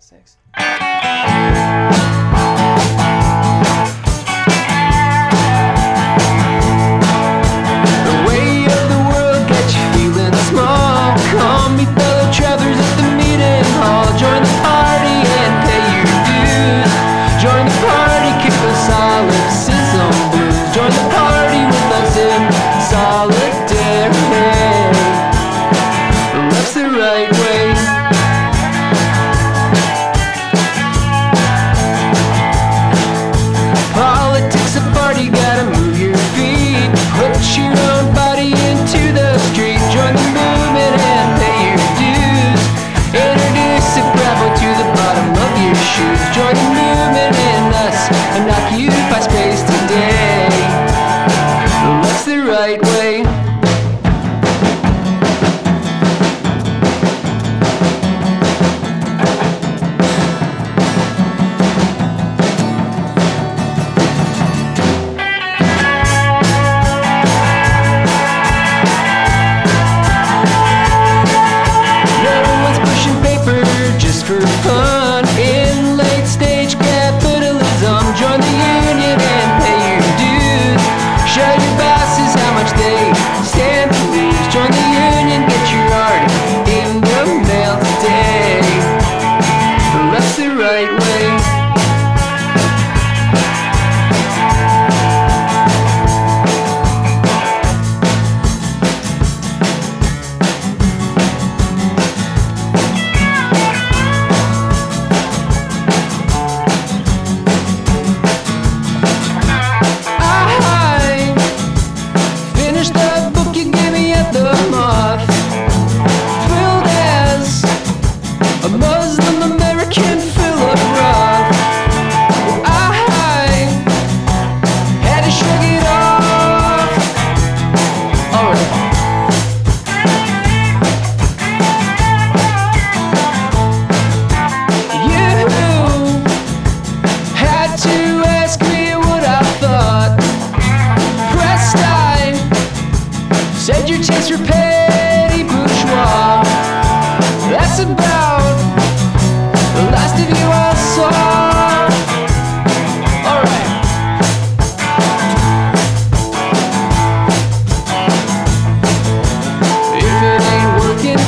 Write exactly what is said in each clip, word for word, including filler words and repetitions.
six. The weight of the world gets you feeling small. Come meet fellow travelers at the meeting hall. Join the party and pay your dues. Join the party, kick the solipsism blues. Join the party with us in solidarity. The left's the right way. Join the movement in us and occupy space today. What's the right way?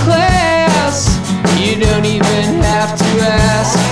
Class, you don't even have to ask.